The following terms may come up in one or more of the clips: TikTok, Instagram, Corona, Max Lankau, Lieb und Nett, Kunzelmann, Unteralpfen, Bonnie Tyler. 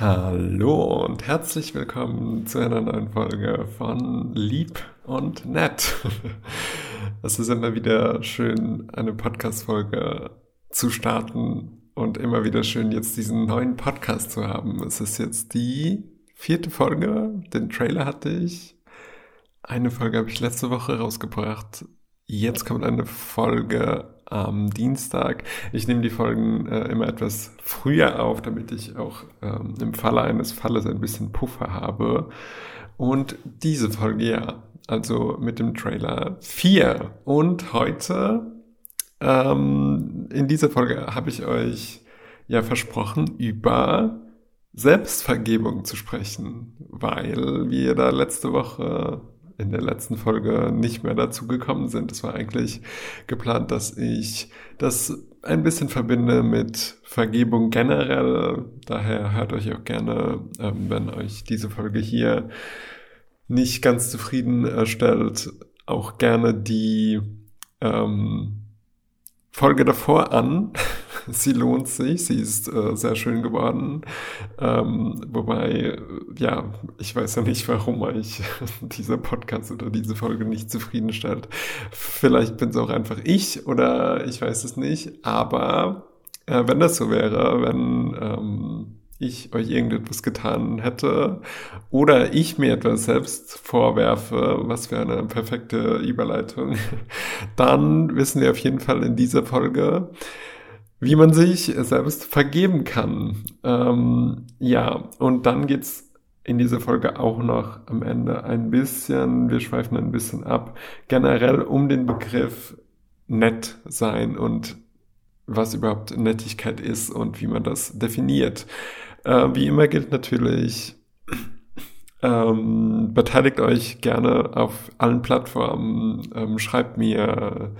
Hallo und herzlich willkommen zu einer neuen Folge von Lieb und Nett. Es ist immer wieder schön, eine Podcast-Folge zu starten und immer wieder schön, jetzt diesen neuen Podcast zu haben. Es ist jetzt die 4. Folge, den Trailer hatte ich. Eine Folge habe ich letzte Woche rausgebracht. Jetzt kommt eine Folge am Dienstag. Ich nehme die Folgen immer etwas früher auf, damit ich auch im Falle eines Falles ein bisschen Puffer habe. Und diese Folge, ja, also mit dem Trailer 4. Und heute, in dieser Folge habe ich euch ja versprochen, über Selbstvergebung zu sprechen, weil wir da letzte Woche in der letzten Folge nicht mehr dazu gekommen sind. Es war eigentlich geplant, dass ich das ein bisschen verbinde mit Vergebung generell. Daher hört euch auch gerne, wenn euch diese Folge hier nicht ganz zufrieden stellt, auch gerne die Folge davor an. Sie lohnt sich, sie ist sehr schön geworden, wobei, ja, ich weiß ja nicht, warum euch dieser Podcast oder diese Folge nicht zufriedenstellt. Vielleicht bin es auch einfach ich oder ich weiß es nicht, aber wenn das so wäre, wenn ich euch irgendetwas getan hätte oder ich mir etwas selbst vorwerfe, was für eine perfekte Überleitung, dann wissen wir auf jeden Fall in dieser Folge, wie man sich selbst vergeben kann. Ja, und dann geht's in dieser Folge auch noch am Ende ein bisschen, wir schweifen ein bisschen ab, generell um den Begriff nett sein und was überhaupt Nettigkeit ist und wie man das definiert. Wie immer gilt natürlich, beteiligt euch gerne auf allen Plattformen, schreibt mir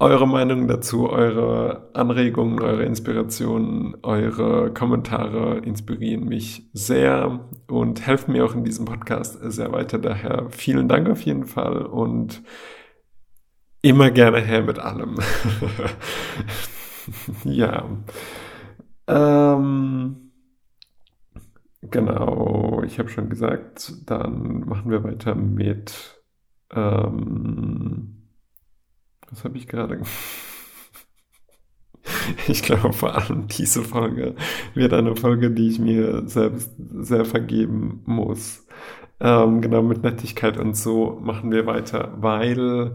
eure Meinung dazu, eure Anregungen, eure Inspirationen, eure Kommentare inspirieren mich sehr und helfen mir auch in diesem Podcast sehr weiter. Daher vielen Dank auf jeden Fall und immer gerne her mit allem. Ja. Genau, ich habe schon gesagt, dann machen wir weiter mit was habe ich gerade? Ich glaube, vor allem diese Folge wird eine Folge, die ich mir selbst sehr vergeben muss. Genau, mit Nettigkeit und so machen wir weiter, weil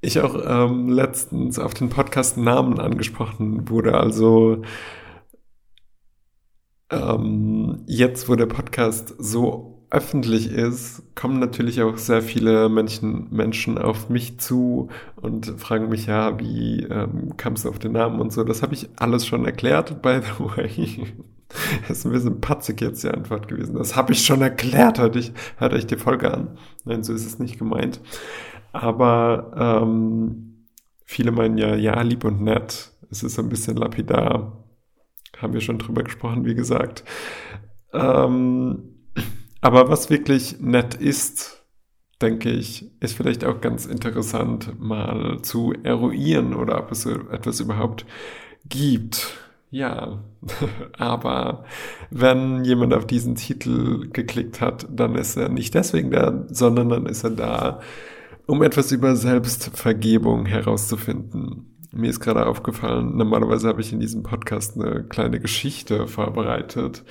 ich auch letztens auf den Podcast Namen angesprochen wurde. Also jetzt, wo der Podcast so öffentlich ist, kommen natürlich auch sehr viele Menschen auf mich zu und fragen mich, ja, wie kamst du auf den Namen und so. Das habe ich alles schon erklärt, by the way. Das ist ein bisschen patzig jetzt die Antwort gewesen. Das habe ich schon erklärt, hört euch die Folge an. Nein, so ist es nicht gemeint. Aber viele meinen ja, lieb und nett. Es ist ein bisschen lapidar. Haben wir schon drüber gesprochen, wie gesagt. Aber was wirklich nett ist, denke ich, ist vielleicht auch ganz interessant mal zu eruieren oder ob es etwas überhaupt gibt. Ja, aber wenn jemand auf diesen Titel geklickt hat, dann ist er nicht deswegen da, sondern dann ist er da, um etwas über Selbstvergebung herauszufinden. Mir ist gerade aufgefallen, normalerweise habe ich in diesem Podcast eine kleine Geschichte vorbereitet.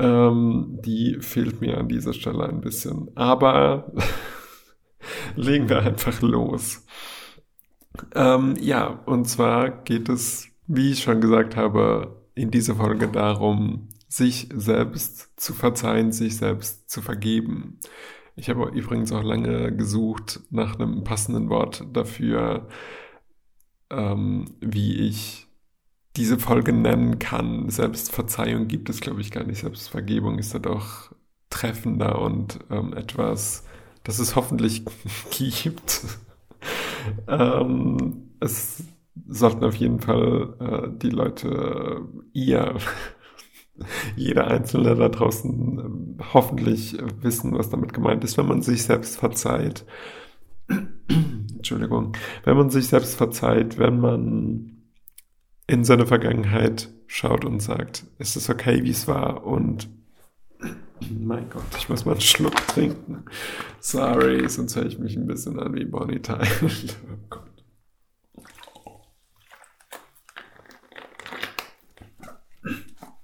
Die fehlt mir an dieser Stelle ein bisschen. Aber legen wir einfach los. Ja, und zwar geht es, wie ich schon gesagt habe, in dieser Folge darum, sich selbst zu verzeihen, sich selbst zu vergeben. Ich habe übrigens auch lange gesucht nach einem passenden Wort dafür, wie ich diese Folge nennen kann. Selbstverzeihung gibt es, glaube ich, gar nicht. Selbstvergebung ist da doch treffender und etwas, das es hoffentlich gibt. Es sollten auf jeden Fall die Leute, jeder Einzelne da draußen hoffentlich wissen, was damit gemeint ist, wenn man sich selbst verzeiht. Entschuldigung. Wenn man sich selbst verzeiht, wenn man in seiner Vergangenheit schaut und sagt, es ist okay, wie es war und mein Gott, ich muss mal einen Schluck trinken. Sorry, sonst höre ich mich ein bisschen an wie Bonnie Tyler. Oh Gott.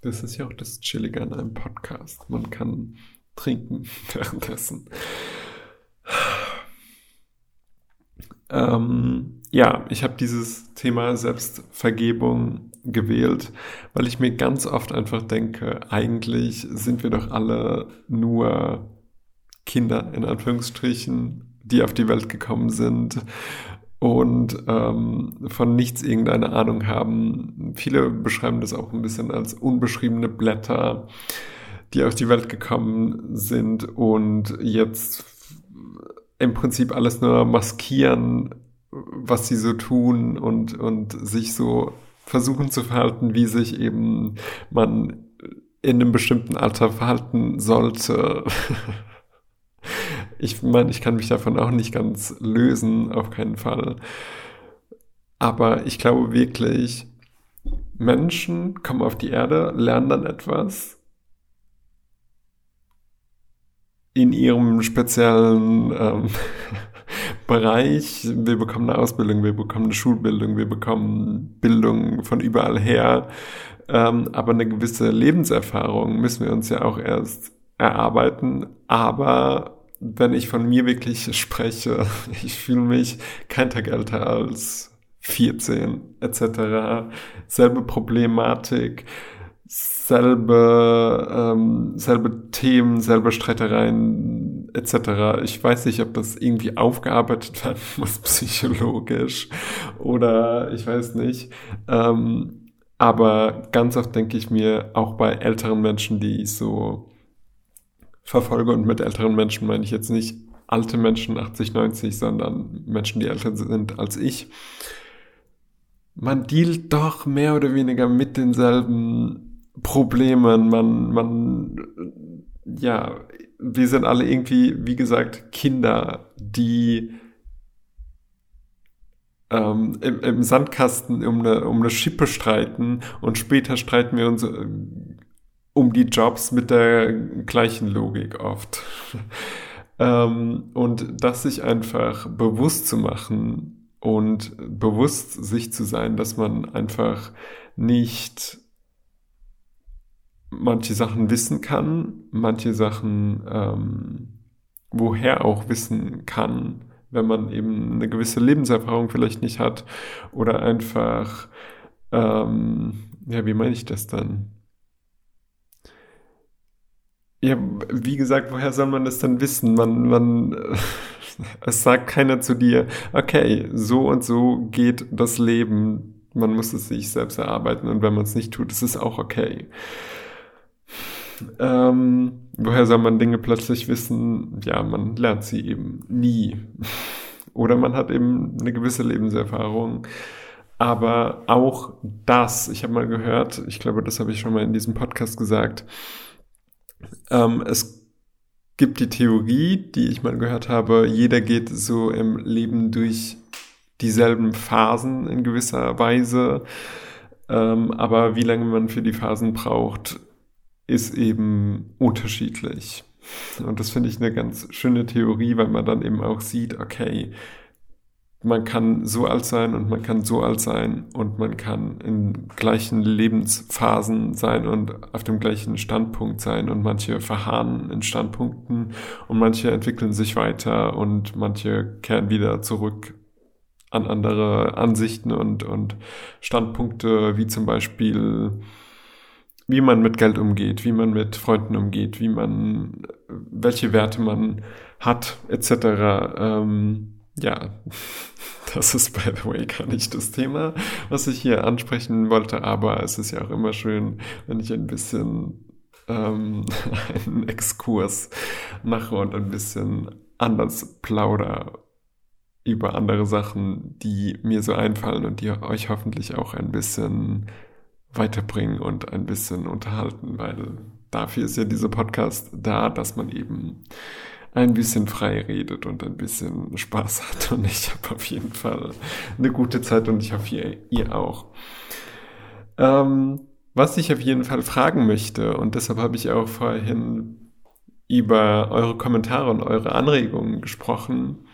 Das ist ja auch das Chillige an einem Podcast. Man kann trinken währenddessen. Ja, ich habe dieses Thema Selbstvergebung gewählt, weil ich mir ganz oft einfach denke, eigentlich sind wir doch alle nur Kinder, in Anführungsstrichen, die auf die Welt gekommen sind und von nichts irgendeine Ahnung haben. Viele beschreiben das auch ein bisschen als unbeschriebene Blätter, die auf die Welt gekommen sind und jetzt im Prinzip alles nur maskieren, was sie so tun und sich so versuchen zu verhalten, wie sich eben man in einem bestimmten Alter verhalten sollte. Ich meine, ich kann mich davon auch nicht ganz lösen, auf keinen Fall. Aber ich glaube wirklich, Menschen kommen auf die Erde, lernen dann etwas in ihrem speziellen Bereich. Wir bekommen eine Ausbildung, wir bekommen eine Schulbildung, wir bekommen Bildung von überall her. Aber eine gewisse Lebenserfahrung müssen wir uns ja auch erst erarbeiten. Aber wenn ich von mir wirklich spreche, ich fühle mich kein Tag älter als 14 etc. Selbe Problematik, selbe Themen, selbe Streitereien etc. Ich weiß nicht, ob das irgendwie aufgearbeitet werden muss psychologisch oder ich weiß nicht. Aber ganz oft denke ich mir, auch bei älteren Menschen, die ich so verfolge, und mit älteren Menschen meine ich jetzt nicht alte Menschen, 80, 90, sondern Menschen, die älter sind als ich, man dealt doch mehr oder weniger mit denselben Problemen. Ja, wir sind alle irgendwie, wie gesagt, Kinder, die im Sandkasten um eine Schippe streiten und später streiten wir uns um die Jobs mit der gleichen Logik oft. Und das sich einfach bewusst zu machen, und bewusst sich zu sein, dass man einfach nicht manche Sachen wissen kann, manche Sachen woher auch wissen kann, wenn man eben eine gewisse Lebenserfahrung vielleicht nicht hat oder einfach, ja, wie meine ich das dann? Ja, wie gesagt, woher soll man das dann wissen? Es sagt keiner zu dir, okay, so und so geht das Leben. Man muss es sich selbst erarbeiten und wenn man es nicht tut, ist es auch okay. Woher soll man Dinge plötzlich wissen? Ja, man lernt sie eben nie. Oder man hat eben eine gewisse Lebenserfahrung. Aber auch das, ich habe mal gehört, ich glaube, das habe ich schon mal in diesem Podcast gesagt, es gibt die Theorie, die ich mal gehört habe, jeder geht so im Leben durch dieselben Phasen in gewisser Weise, aber wie lange man für die Phasen braucht, ist eben unterschiedlich. Und das finde ich eine ganz schöne Theorie, weil man dann eben auch sieht, okay, man kann so alt sein und man kann so alt sein und man kann in gleichen Lebensphasen sein und auf dem gleichen Standpunkt sein und manche verharren in Standpunkten und manche entwickeln sich weiter und manche kehren wieder zurück an andere Ansichten und Standpunkte, wie zum Beispiel, wie man mit Geld umgeht, wie man mit Freunden umgeht, welche Werte man hat, etc. Ja, das ist, by the way, gar nicht das Thema, was ich hier ansprechen wollte, aber es ist ja auch immer schön, wenn ich ein bisschen einen Exkurs mache und ein bisschen anders plaudere über andere Sachen, die mir so einfallen und die euch hoffentlich auch ein bisschen weiterbringen und ein bisschen unterhalten, weil dafür ist ja dieser Podcast da, dass man eben ein bisschen frei redet und ein bisschen Spaß hat. Und ich habe auf jeden Fall eine gute Zeit und ich hoffe, ihr auch. Was ich auf jeden Fall fragen möchte, und deshalb habe ich auch vorhin über eure Kommentare und eure Anregungen gesprochen,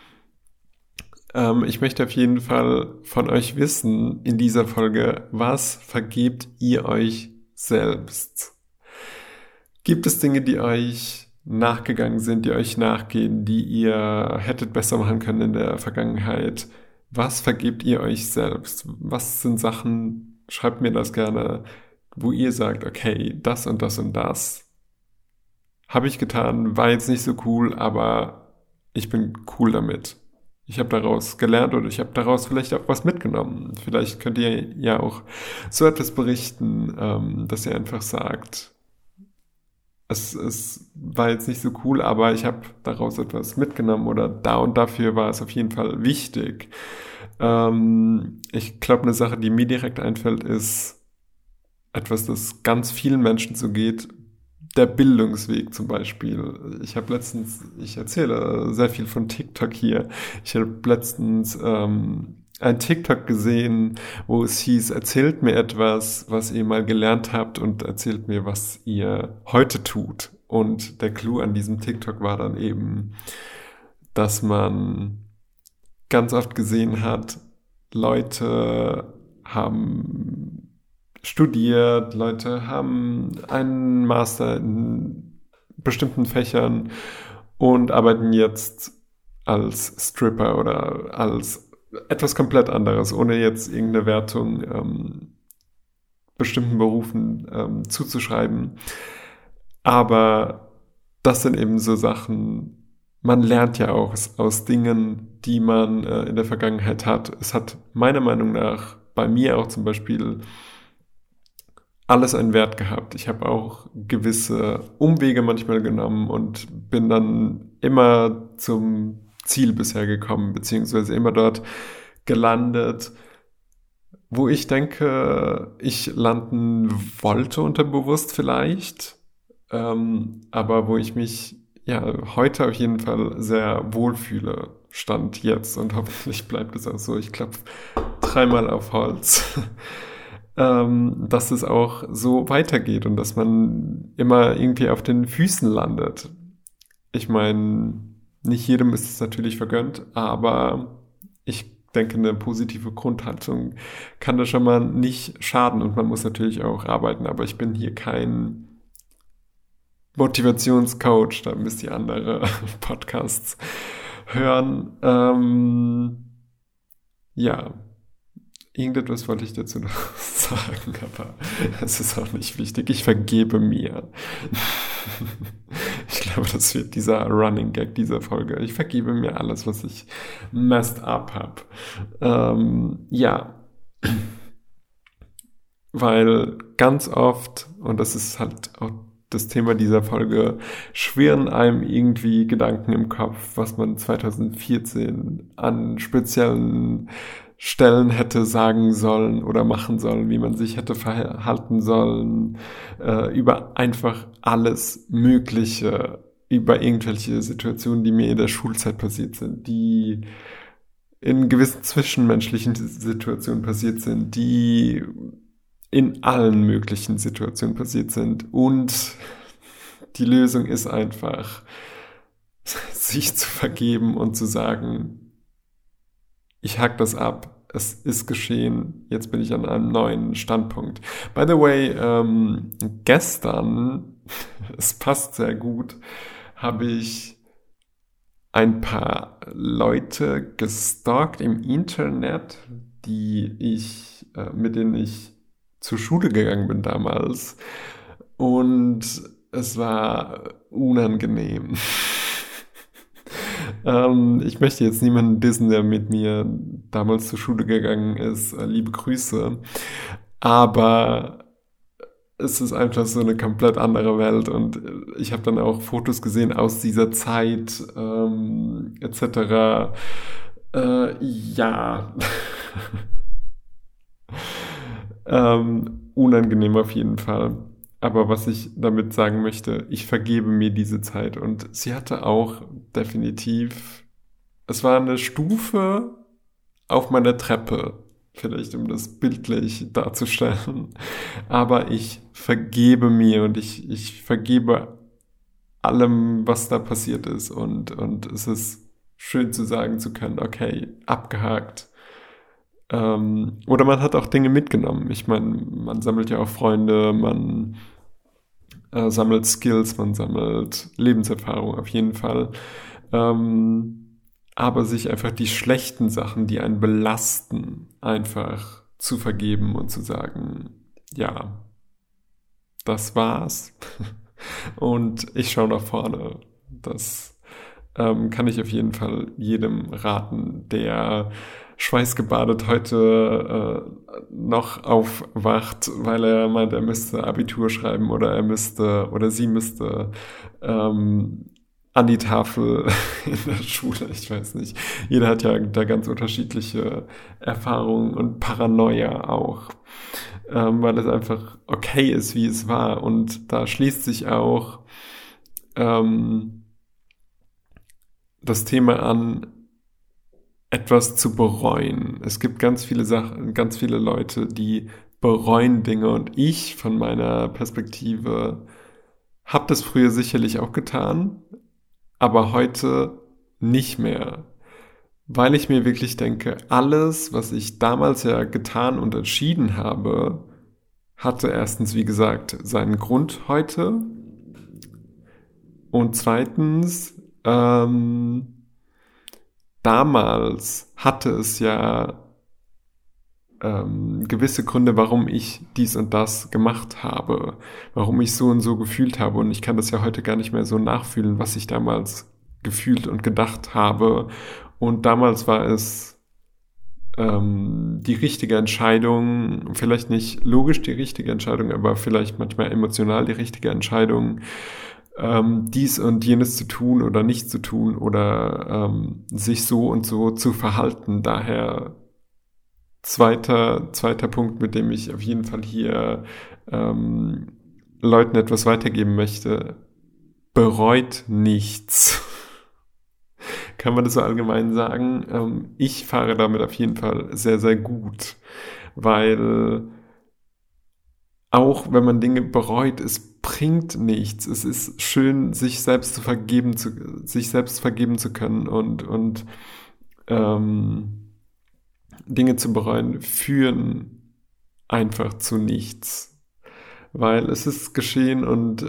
ich möchte auf jeden Fall von euch wissen in dieser Folge, was vergebt ihr euch selbst? Gibt es Dinge, die euch nachgegangen sind, die euch nachgehen, die ihr hättet besser machen können in der Vergangenheit? Was vergebt ihr euch selbst? Was sind Sachen, schreibt mir das gerne, wo ihr sagt, okay, das und das und das habe ich getan, war jetzt nicht so cool, aber ich bin cool damit. Ich habe daraus gelernt oder ich habe daraus vielleicht auch was mitgenommen. Vielleicht könnt ihr ja auch so etwas berichten, dass ihr einfach sagt, es war jetzt nicht so cool, aber ich habe daraus etwas mitgenommen oder da und dafür war es auf jeden Fall wichtig. Ich glaube, eine Sache, die mir direkt einfällt, ist etwas, das ganz vielen Menschen so geht, der Bildungsweg zum Beispiel. Ich erzähle sehr viel von TikTok hier. Ich habe letztens ein TikTok gesehen, wo es hieß, erzählt mir etwas, was ihr mal gelernt habt und erzählt mir, was ihr heute tut. Und der Clou an diesem TikTok war dann eben, dass man ganz oft gesehen hat, Leute haben studiert, Leute haben einen Master in bestimmten Fächern und arbeiten jetzt als Stripper oder als etwas komplett anderes, ohne jetzt irgendeine Wertung bestimmten Berufen zuzuschreiben. Aber das sind eben so Sachen, man lernt ja auch aus Dingen, die man in der Vergangenheit hat. Es hat meiner Meinung nach bei mir auch zum Beispiel alles einen Wert gehabt. Ich habe auch gewisse Umwege manchmal genommen und bin dann immer zum Ziel bisher gekommen, beziehungsweise immer dort gelandet, wo ich denke, ich landen wollte unterbewusst vielleicht, aber wo ich mich ja heute auf jeden Fall sehr wohlfühle, Stand jetzt, und hoffentlich bleibt es auch so. Ich klopfe dreimal auf Holz. Dass es auch so weitergeht und dass man immer irgendwie auf den Füßen landet. Ich meine, nicht jedem ist es natürlich vergönnt, aber ich denke, eine positive Grundhaltung kann da schon mal nicht schaden und man muss natürlich auch arbeiten, aber ich bin hier kein Motivationscoach, da müsst ihr andere Podcasts hören. Ja. Irgendetwas wollte ich dazu noch sagen, aber es ist auch nicht wichtig. Ich vergebe mir. Ich glaube, das wird dieser Running Gag dieser Folge. Ich vergebe mir alles, was ich messed up habe. Ja. Weil ganz oft, und das ist halt auch das Thema dieser Folge, schwirren einem irgendwie Gedanken im Kopf, was man 2014 an speziellen Stellen hätte sagen sollen oder machen sollen, wie man sich hätte verhalten sollen, über einfach alles Mögliche, über irgendwelche Situationen, die mir in der Schulzeit passiert sind, die in gewissen zwischenmenschlichen Situationen passiert sind, die in allen möglichen Situationen passiert sind. Und die Lösung ist einfach, sich zu vergeben und zu sagen, ich hack das ab, es ist geschehen, jetzt bin ich an einem neuen Standpunkt. By the way, gestern, es passt sehr gut, habe ich ein paar Leute gestalkt im Internet, mit denen ich zur Schule gegangen bin damals. Und es war unangenehm. Ich möchte jetzt niemanden dissen, der mit mir damals zur Schule gegangen ist. Liebe Grüße. Aber es ist einfach so eine komplett andere Welt. Und ich habe dann auch Fotos gesehen aus dieser Zeit etc. Ja. Unangenehm auf jeden Fall. Aber was ich damit sagen möchte, ich vergebe mir diese Zeit. Und sie hatte auch definitiv, es war eine Stufe auf meiner Treppe vielleicht um das bildlich darzustellen, aber ich vergebe mir und ich vergebe allem, was da passiert ist, und es ist schön zu sagen zu können, okay, abgehakt. Oder man hat auch Dinge mitgenommen. Ich meine, man sammelt ja auch Freunde, man sammelt Skills, man sammelt Lebenserfahrung auf jeden Fall. Aber sich einfach die schlechten Sachen, die einen belasten, einfach zu vergeben und zu sagen, ja, das war's. Und ich schaue nach vorne. Das kann ich auf jeden Fall jedem raten, der schweißgebadet heute noch aufwacht, weil er meint, er müsste Abitur schreiben oder er müsste oder sie müsste an die Tafel in der Schule, ich weiß nicht. Jeder hat ja da ganz unterschiedliche Erfahrungen und Paranoia auch, weil es einfach okay ist, wie es war. Und da schließt sich auch das Thema an, etwas zu bereuen. Es gibt ganz viele Sachen, ganz viele Leute, die bereuen Dinge, und ich von meiner Perspektive habe das früher sicherlich auch getan, aber heute nicht mehr, weil ich mir wirklich denke, alles, was ich damals ja getan und entschieden habe, hatte erstens, wie gesagt, seinen Grund heute, und zweitens, damals hatte es ja gewisse Gründe, warum ich dies und das gemacht habe, warum ich so und so gefühlt habe, und ich kann das ja heute gar nicht mehr so nachfühlen, was ich damals gefühlt und gedacht habe, und damals war es die richtige Entscheidung, vielleicht nicht logisch die richtige Entscheidung, aber vielleicht manchmal emotional die richtige Entscheidung, dies und jenes zu tun oder nicht zu tun oder sich so und so zu verhalten. Daher zweiter Punkt, mit dem ich auf jeden Fall hier Leuten etwas weitergeben möchte: bereut nichts. Kann man das so allgemein sagen? Ich fahre damit auf jeden Fall sehr, sehr gut, weil auch wenn man Dinge bereut, es bringt nichts. Es ist schön, sich selbst vergeben zu können und Dinge zu bereuen führen einfach zu nichts, weil es ist geschehen, und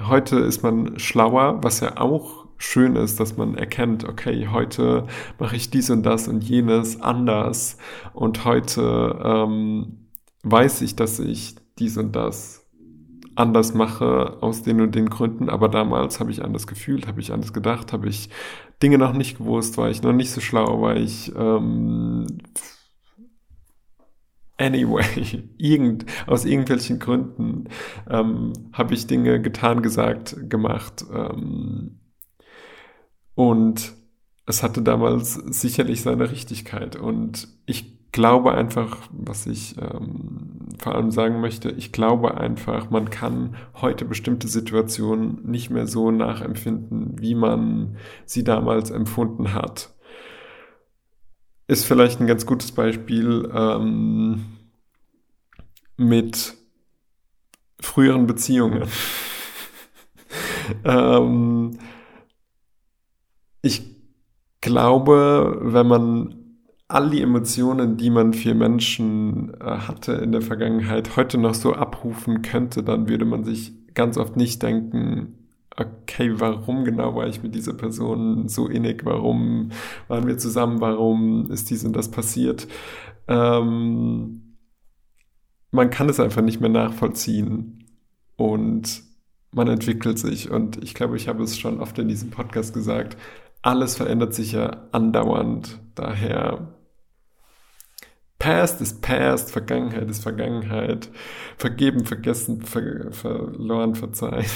heute ist man schlauer, was ja auch schön ist, dass man erkennt, okay, heute mache ich dies und das und jenes anders, und heute weiß ich, dass ich dies und das anders mache, aus den und den Gründen, aber damals habe ich anders gefühlt, habe ich anders gedacht, habe ich Dinge noch nicht gewusst, war ich noch nicht so schlau, war ich, aus irgendwelchen Gründen habe ich Dinge getan, gesagt, gemacht, und es hatte damals sicherlich seine Richtigkeit, und ich glaube einfach, was ich vor allem sagen möchte, ich glaube einfach, man kann heute bestimmte Situationen nicht mehr so nachempfinden, wie man sie damals empfunden hat. Ist vielleicht ein ganz gutes Beispiel mit früheren Beziehungen. Ich glaube, wenn man all die Emotionen, die man für Menschen hatte in der Vergangenheit, heute noch so abrufen könnte, dann würde man sich ganz oft nicht denken, okay, warum genau war ich mit dieser Person so innig, warum waren wir zusammen, warum ist dies und das passiert. Man kann es einfach nicht mehr nachvollziehen, und man entwickelt sich, und ich glaube, ich habe es schon oft in diesem Podcast gesagt, alles verändert sich ja andauernd, daher Past ist Past, Vergangenheit ist Vergangenheit, vergeben, vergessen, verloren, verzeihen,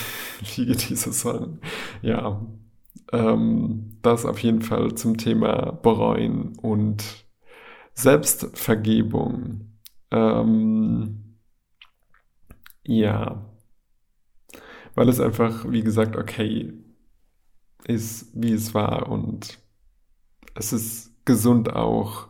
wie geht dieser Song? Ja, das auf jeden Fall zum Thema Bereuen und Selbstvergebung. Ja, weil es einfach, wie gesagt, okay ist, wie es war, und es ist gesund auch,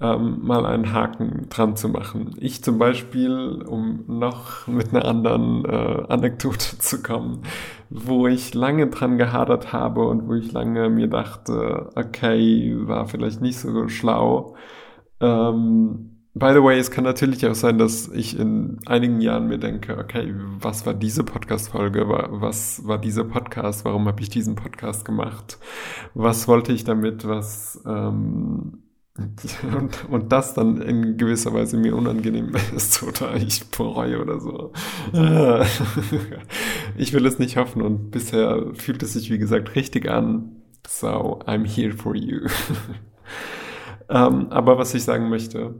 mal einen Haken dran zu machen. Ich zum Beispiel, um noch mit einer anderen Anekdote zu kommen, wo ich lange dran gehadert habe und wo ich lange mir dachte, okay, war vielleicht nicht so schlau. By the way, es kann natürlich auch sein, dass ich in einigen Jahren mir denke, okay, was war diese Podcast-Folge? Was war dieser Podcast? Warum habe ich diesen Podcast gemacht? Was wollte ich damit? Und das dann in gewisser Weise mir unangenehm ist oder ich bereue oder so. Ich will es nicht hoffen und bisher fühlt es sich, wie gesagt, richtig an. So, I'm here for you. Aber was ich sagen möchte,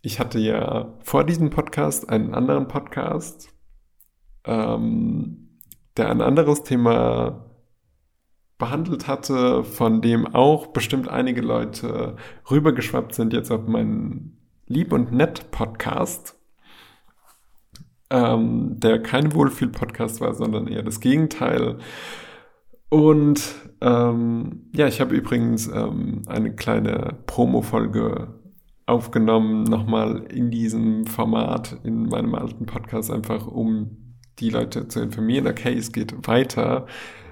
ich hatte ja vor diesem Podcast einen anderen Podcast, der ein anderes Thema behandelt hatte, von dem auch bestimmt einige Leute rübergeschwappt sind jetzt auf meinen Lieb und Nett Podcast, der kein Wohlfühl-Podcast war, sondern eher das Gegenteil. Und ich habe übrigens eine kleine Promo-Folge aufgenommen, nochmal in diesem Format, in meinem alten Podcast, einfach um die Leute zu informieren, okay, es geht weiter.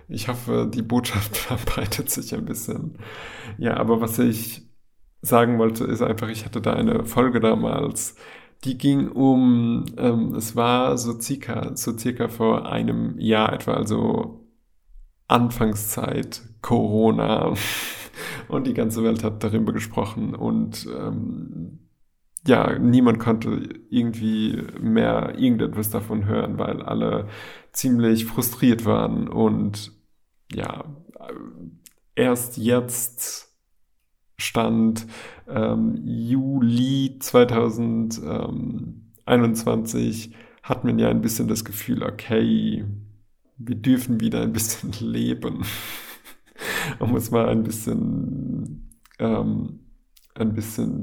Ich hoffe, die Botschaft verbreitet sich ein bisschen. Ja, aber was ich sagen wollte, ist einfach, ich hatte da eine Folge damals, die ging um, es war so circa vor einem Jahr etwa, also Anfangszeit Corona, und die ganze Welt hat darüber gesprochen und niemand konnte irgendwie mehr irgendetwas davon hören, weil alle ziemlich frustriert waren und ja, erst jetzt stand Juli 2021, hat man ja ein bisschen das Gefühl, okay, wir dürfen wieder ein bisschen leben, um es mal ein bisschen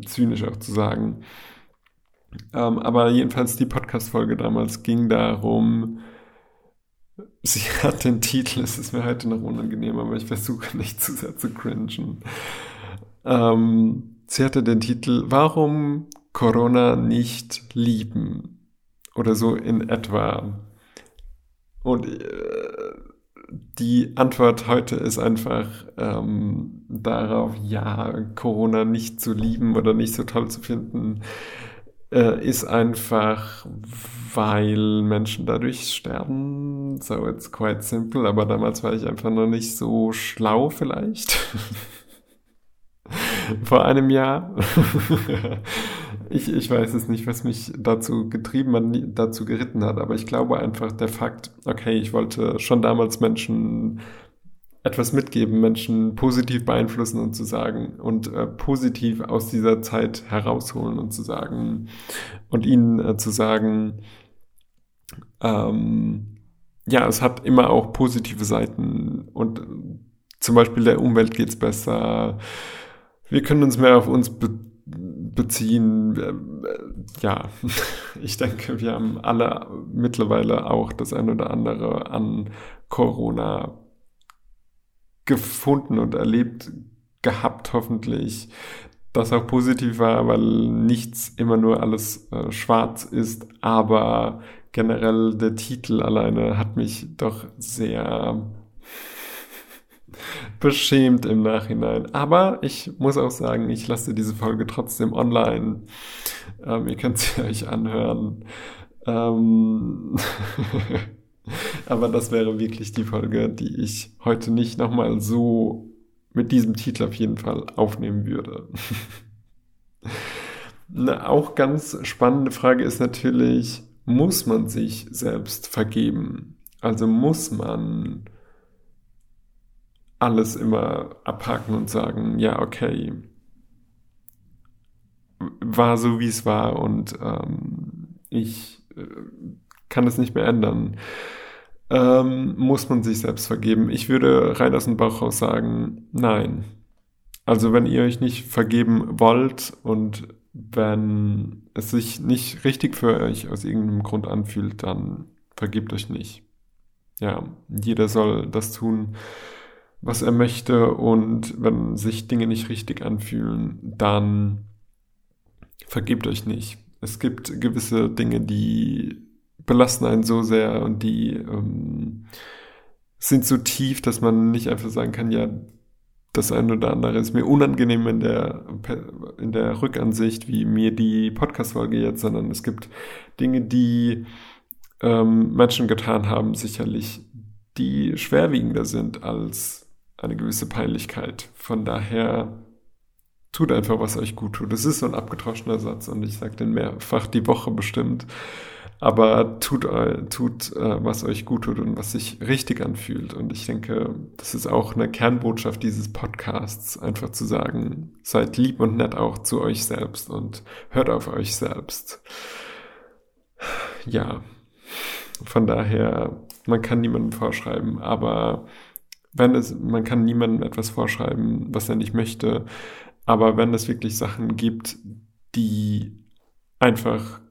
zynisch auch zu sagen. Aber jedenfalls die Podcast-Folge damals ging darum, sie hat den Titel, es ist mir heute noch unangenehm, aber ich versuche nicht zu sehr zu cringen. Sie hatte den Titel, warum Corona nicht lieben? Oder so in etwa. Und die Antwort heute ist einfach darauf, ja, Corona nicht zu lieben oder nicht so toll zu finden, ist einfach, weil Menschen dadurch sterben. So, it's quite simple, aber damals war ich einfach noch nicht so schlau vielleicht. Vor einem Jahr. Ich weiß es nicht, was mich dazu getrieben hat, dazu geritten hat, aber ich glaube einfach der Fakt, okay, ich wollte schon damals Menschen etwas mitgeben, Menschen positiv beeinflussen und zu sagen und positiv aus dieser Zeit herausholen und zu sagen und ihnen zu sagen, es hat immer auch positive Seiten und zum Beispiel der Umwelt geht's besser, wir können uns mehr auf uns beziehen. Ich denke, wir haben alle mittlerweile auch das ein oder andere an Corona gefunden und erlebt gehabt, hoffentlich, das auch positiv war, weil nichts immer nur alles schwarz ist, aber generell der Titel alleine hat mich doch sehr beschämt im Nachhinein. Aber ich muss auch sagen, ich lasse diese Folge trotzdem online. Ihr könnt sie euch anhören. Aber das wäre wirklich die Folge, die ich heute nicht nochmal so mit diesem Titel auf jeden Fall aufnehmen würde. Eine auch ganz spannende Frage ist natürlich, muss man sich selbst vergeben? Also muss man alles immer abhaken und sagen, ja, okay, war so, wie es war und ich kann es nicht mehr ändern. Muss man sich selbst vergeben? Ich würde rein aus dem Bauch raus sagen, nein. Also wenn ihr euch nicht vergeben wollt und wenn es sich nicht richtig für euch aus irgendeinem Grund anfühlt, dann vergebt euch nicht. Ja, jeder soll das tun, was er möchte, und wenn sich Dinge nicht richtig anfühlen, dann vergebt euch nicht. Es gibt gewisse Dinge, die belasten einen so sehr und die sind so tief, dass man nicht einfach sagen kann, ja, das eine oder andere ist mir unangenehm in der Rückansicht, wie mir die Podcast-Folge jetzt, sondern es gibt Dinge, die Menschen getan haben, sicherlich, die schwerwiegender sind als eine gewisse Peinlichkeit. Von daher tut einfach, was euch gut tut. Das ist so ein abgetroschener Satz und ich sage den mehrfach die Woche bestimmt. Aber tut, was euch gut tut und was sich richtig anfühlt. Und ich denke, das ist auch eine Kernbotschaft dieses Podcasts, einfach zu sagen, seid lieb und nett auch zu euch selbst und hört auf euch selbst. Ja, von daher, man kann niemandem vorschreiben, aber man kann niemandem etwas vorschreiben, was er nicht möchte. Aber wenn es wirklich Sachen gibt, die einfach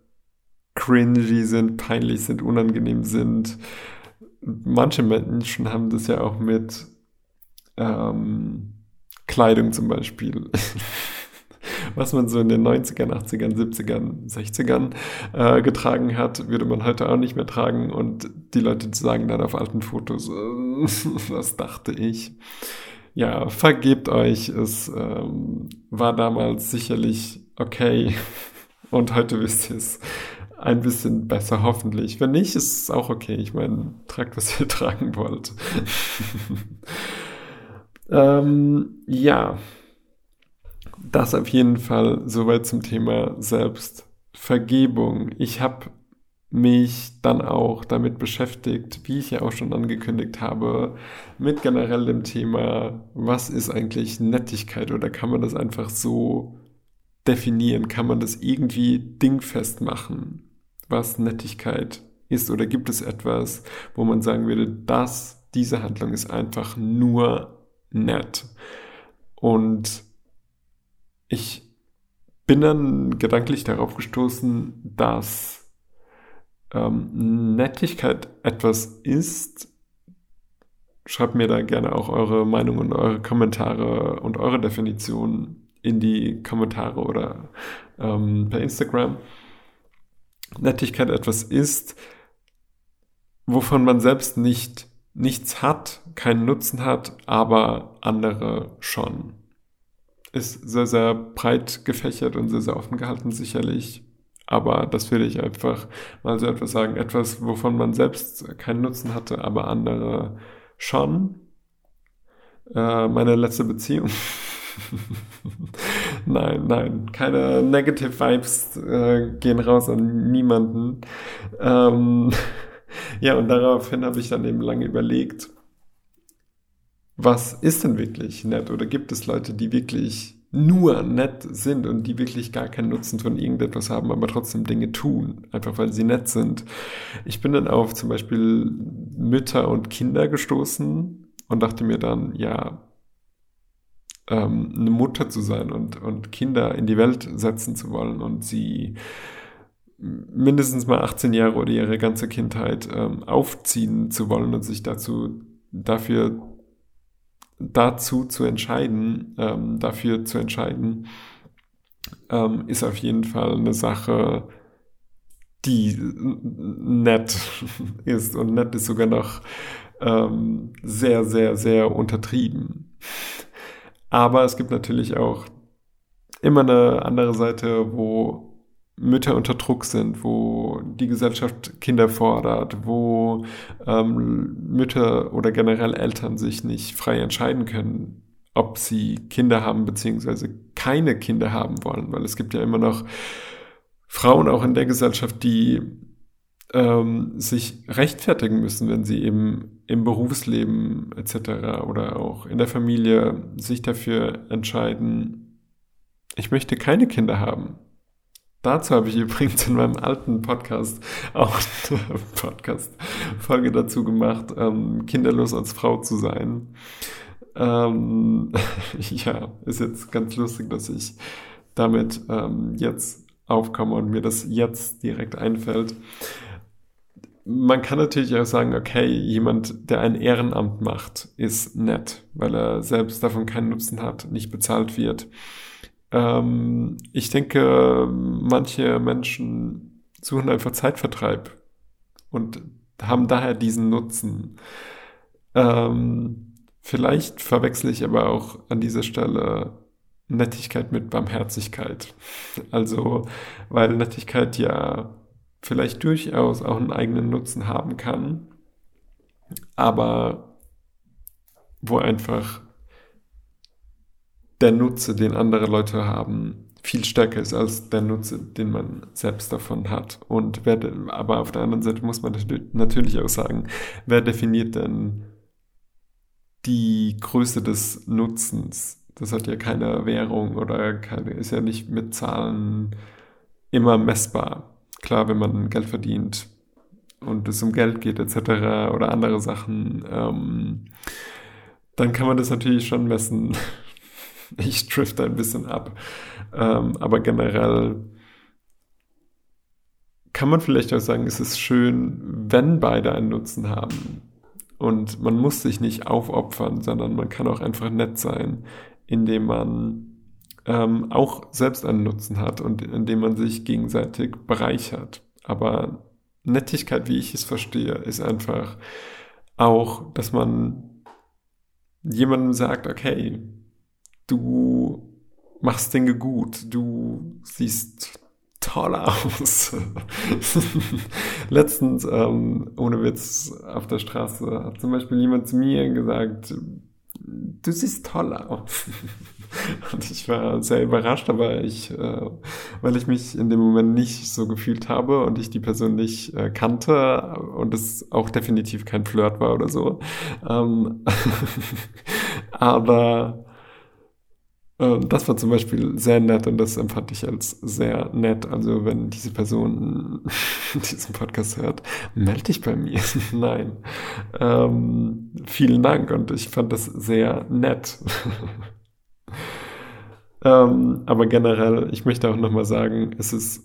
cringy sind, peinlich sind, unangenehm sind. Manche Menschen haben das ja auch mit Kleidung zum Beispiel. Was man so in den 90ern, 80ern, 70ern, 60ern getragen hat, würde man heute auch nicht mehr tragen. Und die Leute sagen dann auf alten Fotos, was dachte ich? Ja, vergebt euch. Es war damals sicherlich okay. Und heute wisst ihr es ein bisschen besser, hoffentlich. Wenn nicht, ist es auch okay. Ich meine, tragt, was ihr tragen wollt. Ja, das auf jeden Fall soweit zum Thema Selbstvergebung. Ich habe mich dann auch damit beschäftigt, wie ich ja auch schon angekündigt habe, mit generell dem Thema, was ist eigentlich Nettigkeit oder kann man das einfach so definieren? Kann man das irgendwie dingfest machen, was Nettigkeit ist? Oder gibt es etwas, wo man sagen würde, dass diese Handlung ist einfach nur nett? Und ich bin dann gedanklich darauf gestoßen, dass Nettigkeit etwas ist. Schreibt mir da gerne auch eure Meinung und eure Kommentare und eure Definitionen in die Kommentare oder per Instagram. Nettigkeit etwas ist, wovon man selbst nichts hat, keinen Nutzen hat, aber andere schon. Ist sehr, sehr breit gefächert und sehr, sehr offen gehalten sicherlich, aber das will ich einfach mal so etwas sagen. Etwas, wovon man selbst keinen Nutzen hatte, aber andere schon. Meine letzte Beziehung. Nein, keine Negative Vibes gehen raus an niemanden. Ja, und daraufhin habe ich dann eben lange überlegt, was ist denn wirklich nett? Oder gibt es Leute, die wirklich nur nett sind und die wirklich gar keinen Nutzen von irgendetwas haben, aber trotzdem Dinge tun, einfach weil sie nett sind? Ich bin dann auf zum Beispiel Mütter und Kinder gestoßen und dachte mir dann, ja, eine Mutter zu sein und Kinder in die Welt setzen zu wollen und sie mindestens mal 18 Jahre oder ihre ganze Kindheit aufziehen zu wollen und sich dafür zu entscheiden, ist auf jeden Fall eine Sache, die nett ist. Und nett ist sogar noch sehr, sehr, sehr untertrieben. Aber es gibt natürlich auch immer eine andere Seite, wo Mütter unter Druck sind, wo die Gesellschaft Kinder fordert, wo Mütter oder generell Eltern sich nicht frei entscheiden können, ob sie Kinder haben beziehungsweise keine Kinder haben wollen. Weil es gibt ja immer noch Frauen auch in der Gesellschaft, die sich rechtfertigen müssen, wenn sie eben im Berufsleben etc. oder auch in der Familie sich dafür entscheiden, ich möchte keine Kinder haben. Dazu habe ich übrigens in meinem alten Podcast auch eine Podcast-Folge dazu gemacht, kinderlos als Frau zu sein. Ja, ist jetzt ganz lustig, dass ich damit jetzt aufkomme und mir das jetzt direkt einfällt. man kann natürlich auch sagen, okay, jemand, der ein Ehrenamt macht, ist nett, weil er selbst davon keinen Nutzen hat, nicht bezahlt wird. Ich denke, manche Menschen suchen einfach Zeitvertreib und haben daher diesen Nutzen. Vielleicht verwechsel ich aber auch an dieser Stelle Nettigkeit mit Barmherzigkeit. Also, weil Nettigkeit ja vielleicht durchaus auch einen eigenen Nutzen haben kann, aber wo einfach der Nutzen, den andere Leute haben, viel stärker ist als der Nutzen, den man selbst davon hat. Aber auf der anderen Seite muss man natürlich auch sagen, wer definiert denn die Größe des Nutzens? Das hat ja keine Währung oder ist ja nicht mit Zahlen immer messbar. Klar, wenn man Geld verdient und es um Geld geht etc. oder andere Sachen, dann kann man das natürlich schon messen. Ich drifte ein bisschen ab. Aber generell kann man vielleicht auch sagen, es ist schön, wenn beide einen Nutzen haben. Und man muss sich nicht aufopfern, sondern man kann auch einfach nett sein, indem man auch selbst einen Nutzen hat und indem man sich gegenseitig bereichert. Aber Nettigkeit, wie ich es verstehe, ist einfach auch, dass man jemandem sagt, okay, du machst Dinge gut, du siehst toll aus. Letztens, ohne Witz, auf der Straße hat zum Beispiel jemand zu mir gesagt, du siehst toll aus. Und ich war sehr überrascht, aber weil ich mich in dem Moment nicht so gefühlt habe und ich die Person nicht kannte und es auch definitiv kein Flirt war oder so. Aber das war zum Beispiel sehr nett und das empfand ich als sehr nett. Also wenn diese Person diesen Podcast hört, melde dich bei mir. Nein. Vielen Dank und ich fand das sehr nett. Aber generell, ich möchte auch nochmal sagen, es ist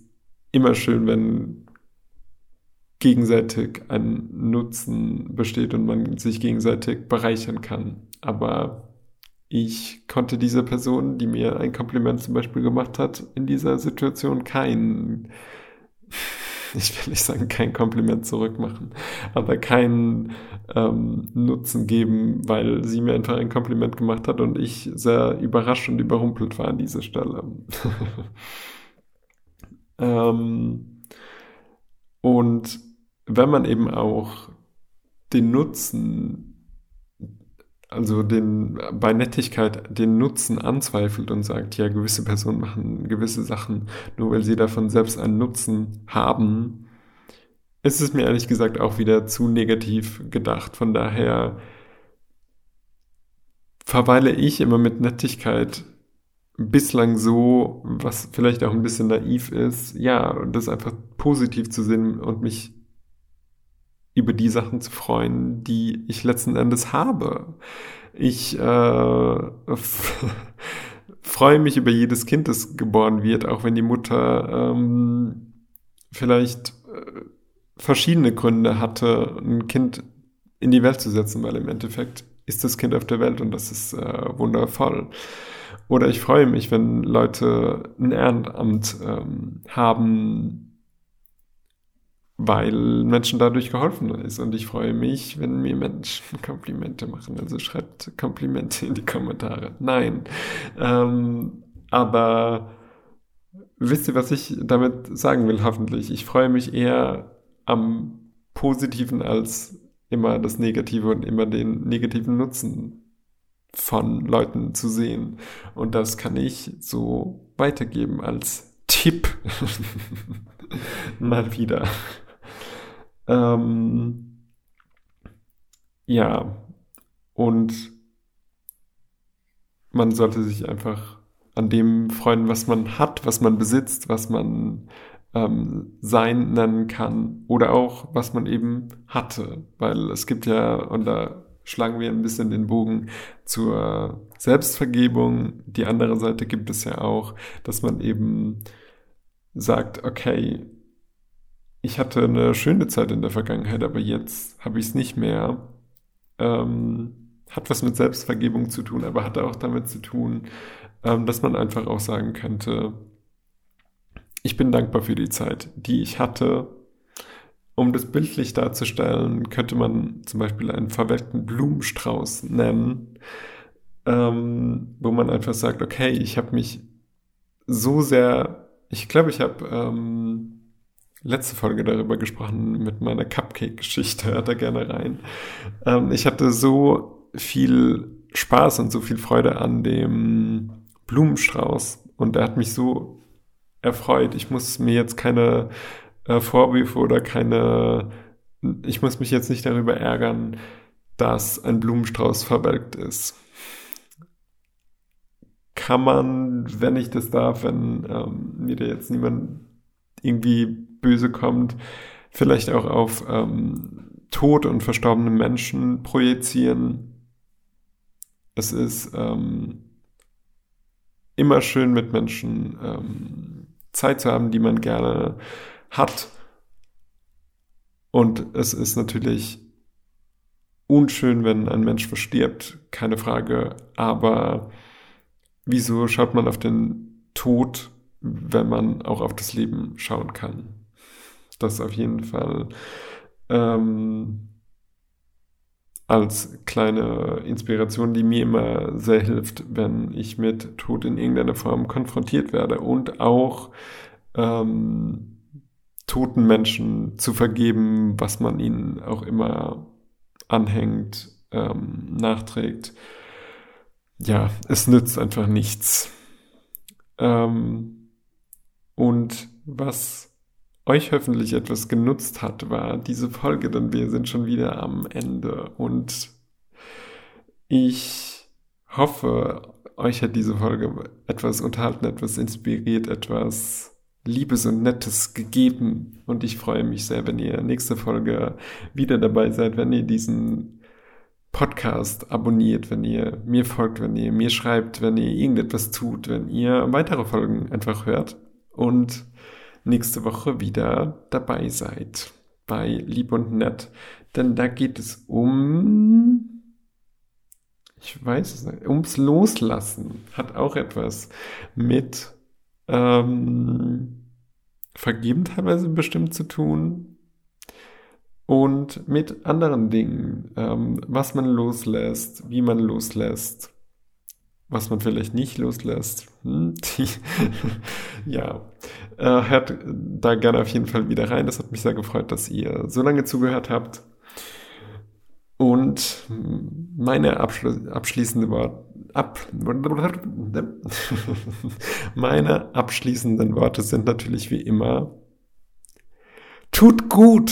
immer schön, wenn gegenseitig ein Nutzen besteht und man sich gegenseitig bereichern kann. Aber ich konnte dieser Person, die mir ein Kompliment zum Beispiel gemacht hat, in dieser Situation kein Kompliment zurückmachen, aber keinen Nutzen geben, weil sie mir einfach ein Kompliment gemacht hat und ich sehr überrascht und überrumpelt war an dieser Stelle. Und wenn man eben auch den Nutzen, also bei Nettigkeit den Nutzen anzweifelt und sagt, ja, gewisse Personen machen gewisse Sachen, nur weil sie davon selbst einen Nutzen haben, ist es mir ehrlich gesagt auch wieder zu negativ gedacht. Von daher verweile ich immer mit Nettigkeit bislang so, was vielleicht auch ein bisschen naiv ist, ja, das einfach positiv zu sehen und mich über die Sachen zu freuen, die ich letzten Endes habe. Ich freue mich über jedes Kind, das geboren wird, auch wenn die Mutter vielleicht verschiedene Gründe hatte, ein Kind in die Welt zu setzen, weil im Endeffekt ist das Kind auf der Welt und das ist wundervoll. Oder ich freue mich, wenn Leute ein Ehrenamt haben, weil Menschen dadurch geholfen ist. Und ich freue mich, wenn mir Menschen Komplimente machen. Also schreibt Komplimente in die Kommentare. Nein. Aber wisst ihr, was ich damit sagen will, hoffentlich? Ich freue mich eher am Positiven als immer das Negative und immer den negativen Nutzen von Leuten zu sehen. Und das kann ich so weitergeben als Tipp. Mal wieder. Ja, und man sollte sich einfach an dem freuen, was man hat, was man besitzt, was man sein nennen kann oder auch, was man eben hatte, weil es gibt ja, und da schlagen wir ein bisschen den Bogen zur Selbstvergebung, die andere Seite gibt es ja auch, dass man eben sagt, okay, ich hatte eine schöne Zeit in der Vergangenheit, aber jetzt habe ich es nicht mehr. Hat was mit Selbstvergebung zu tun, aber hat auch damit zu tun, dass man einfach auch sagen könnte, ich bin dankbar für die Zeit, die ich hatte. Um das bildlich darzustellen, könnte man zum Beispiel einen verwelkten Blumenstrauß nennen, wo man einfach sagt, okay, ich habe mich so sehr, ich glaube, ich habe letzte Folge darüber gesprochen mit meiner Cupcake-Geschichte, hört da gerne rein. Ich hatte so viel Spaß und so viel Freude an dem Blumenstrauß und er hat mich so erfreut. Ich muss mir jetzt keine Vorwürfe oder ich muss mich jetzt nicht darüber ärgern, dass ein Blumenstrauß verwelkt ist. Kann man, wenn ich das darf, wenn mir da jetzt niemand irgendwie böse kommt, vielleicht auch auf Tod und verstorbene Menschen projizieren. Es ist immer schön, mit Menschen Zeit zu haben, die man gerne hat. Und es ist natürlich unschön, wenn ein Mensch verstirbt, keine Frage. Aber wieso schaut man auf den Tod, wenn man auch auf das Leben schauen kann? Das ist auf jeden Fall als kleine Inspiration, die mir immer sehr hilft, wenn ich mit Tod in irgendeiner Form konfrontiert werde und auch toten Menschen zu vergeben, was man ihnen auch immer anhängt, nachträgt. Ja, es nützt einfach nichts. Und was euch hoffentlich etwas genutzt hat, war diese Folge, denn wir sind schon wieder am Ende. Und ich hoffe, euch hat diese Folge etwas unterhalten, etwas inspiriert, etwas Liebes und Nettes gegeben. Und ich freue mich sehr, wenn ihr nächste Folge wieder dabei seid, wenn ihr diesen Podcast abonniert, wenn ihr mir folgt, wenn ihr mir schreibt, wenn ihr irgendetwas tut, wenn ihr weitere Folgen einfach hört und nächste Woche wieder dabei seid bei Lieb und Nett. Denn da geht es ums Loslassen. Hat auch etwas mit Vergeben teilweise bestimmt zu tun. Und mit anderen Dingen, was man loslässt, wie man loslässt, was man vielleicht nicht loslässt. Ja, hört da gerne auf jeden Fall wieder rein. Das hat mich sehr gefreut, dass ihr so lange zugehört habt. Und meine abschließenden Worte sind natürlich wie immer: Tut gut!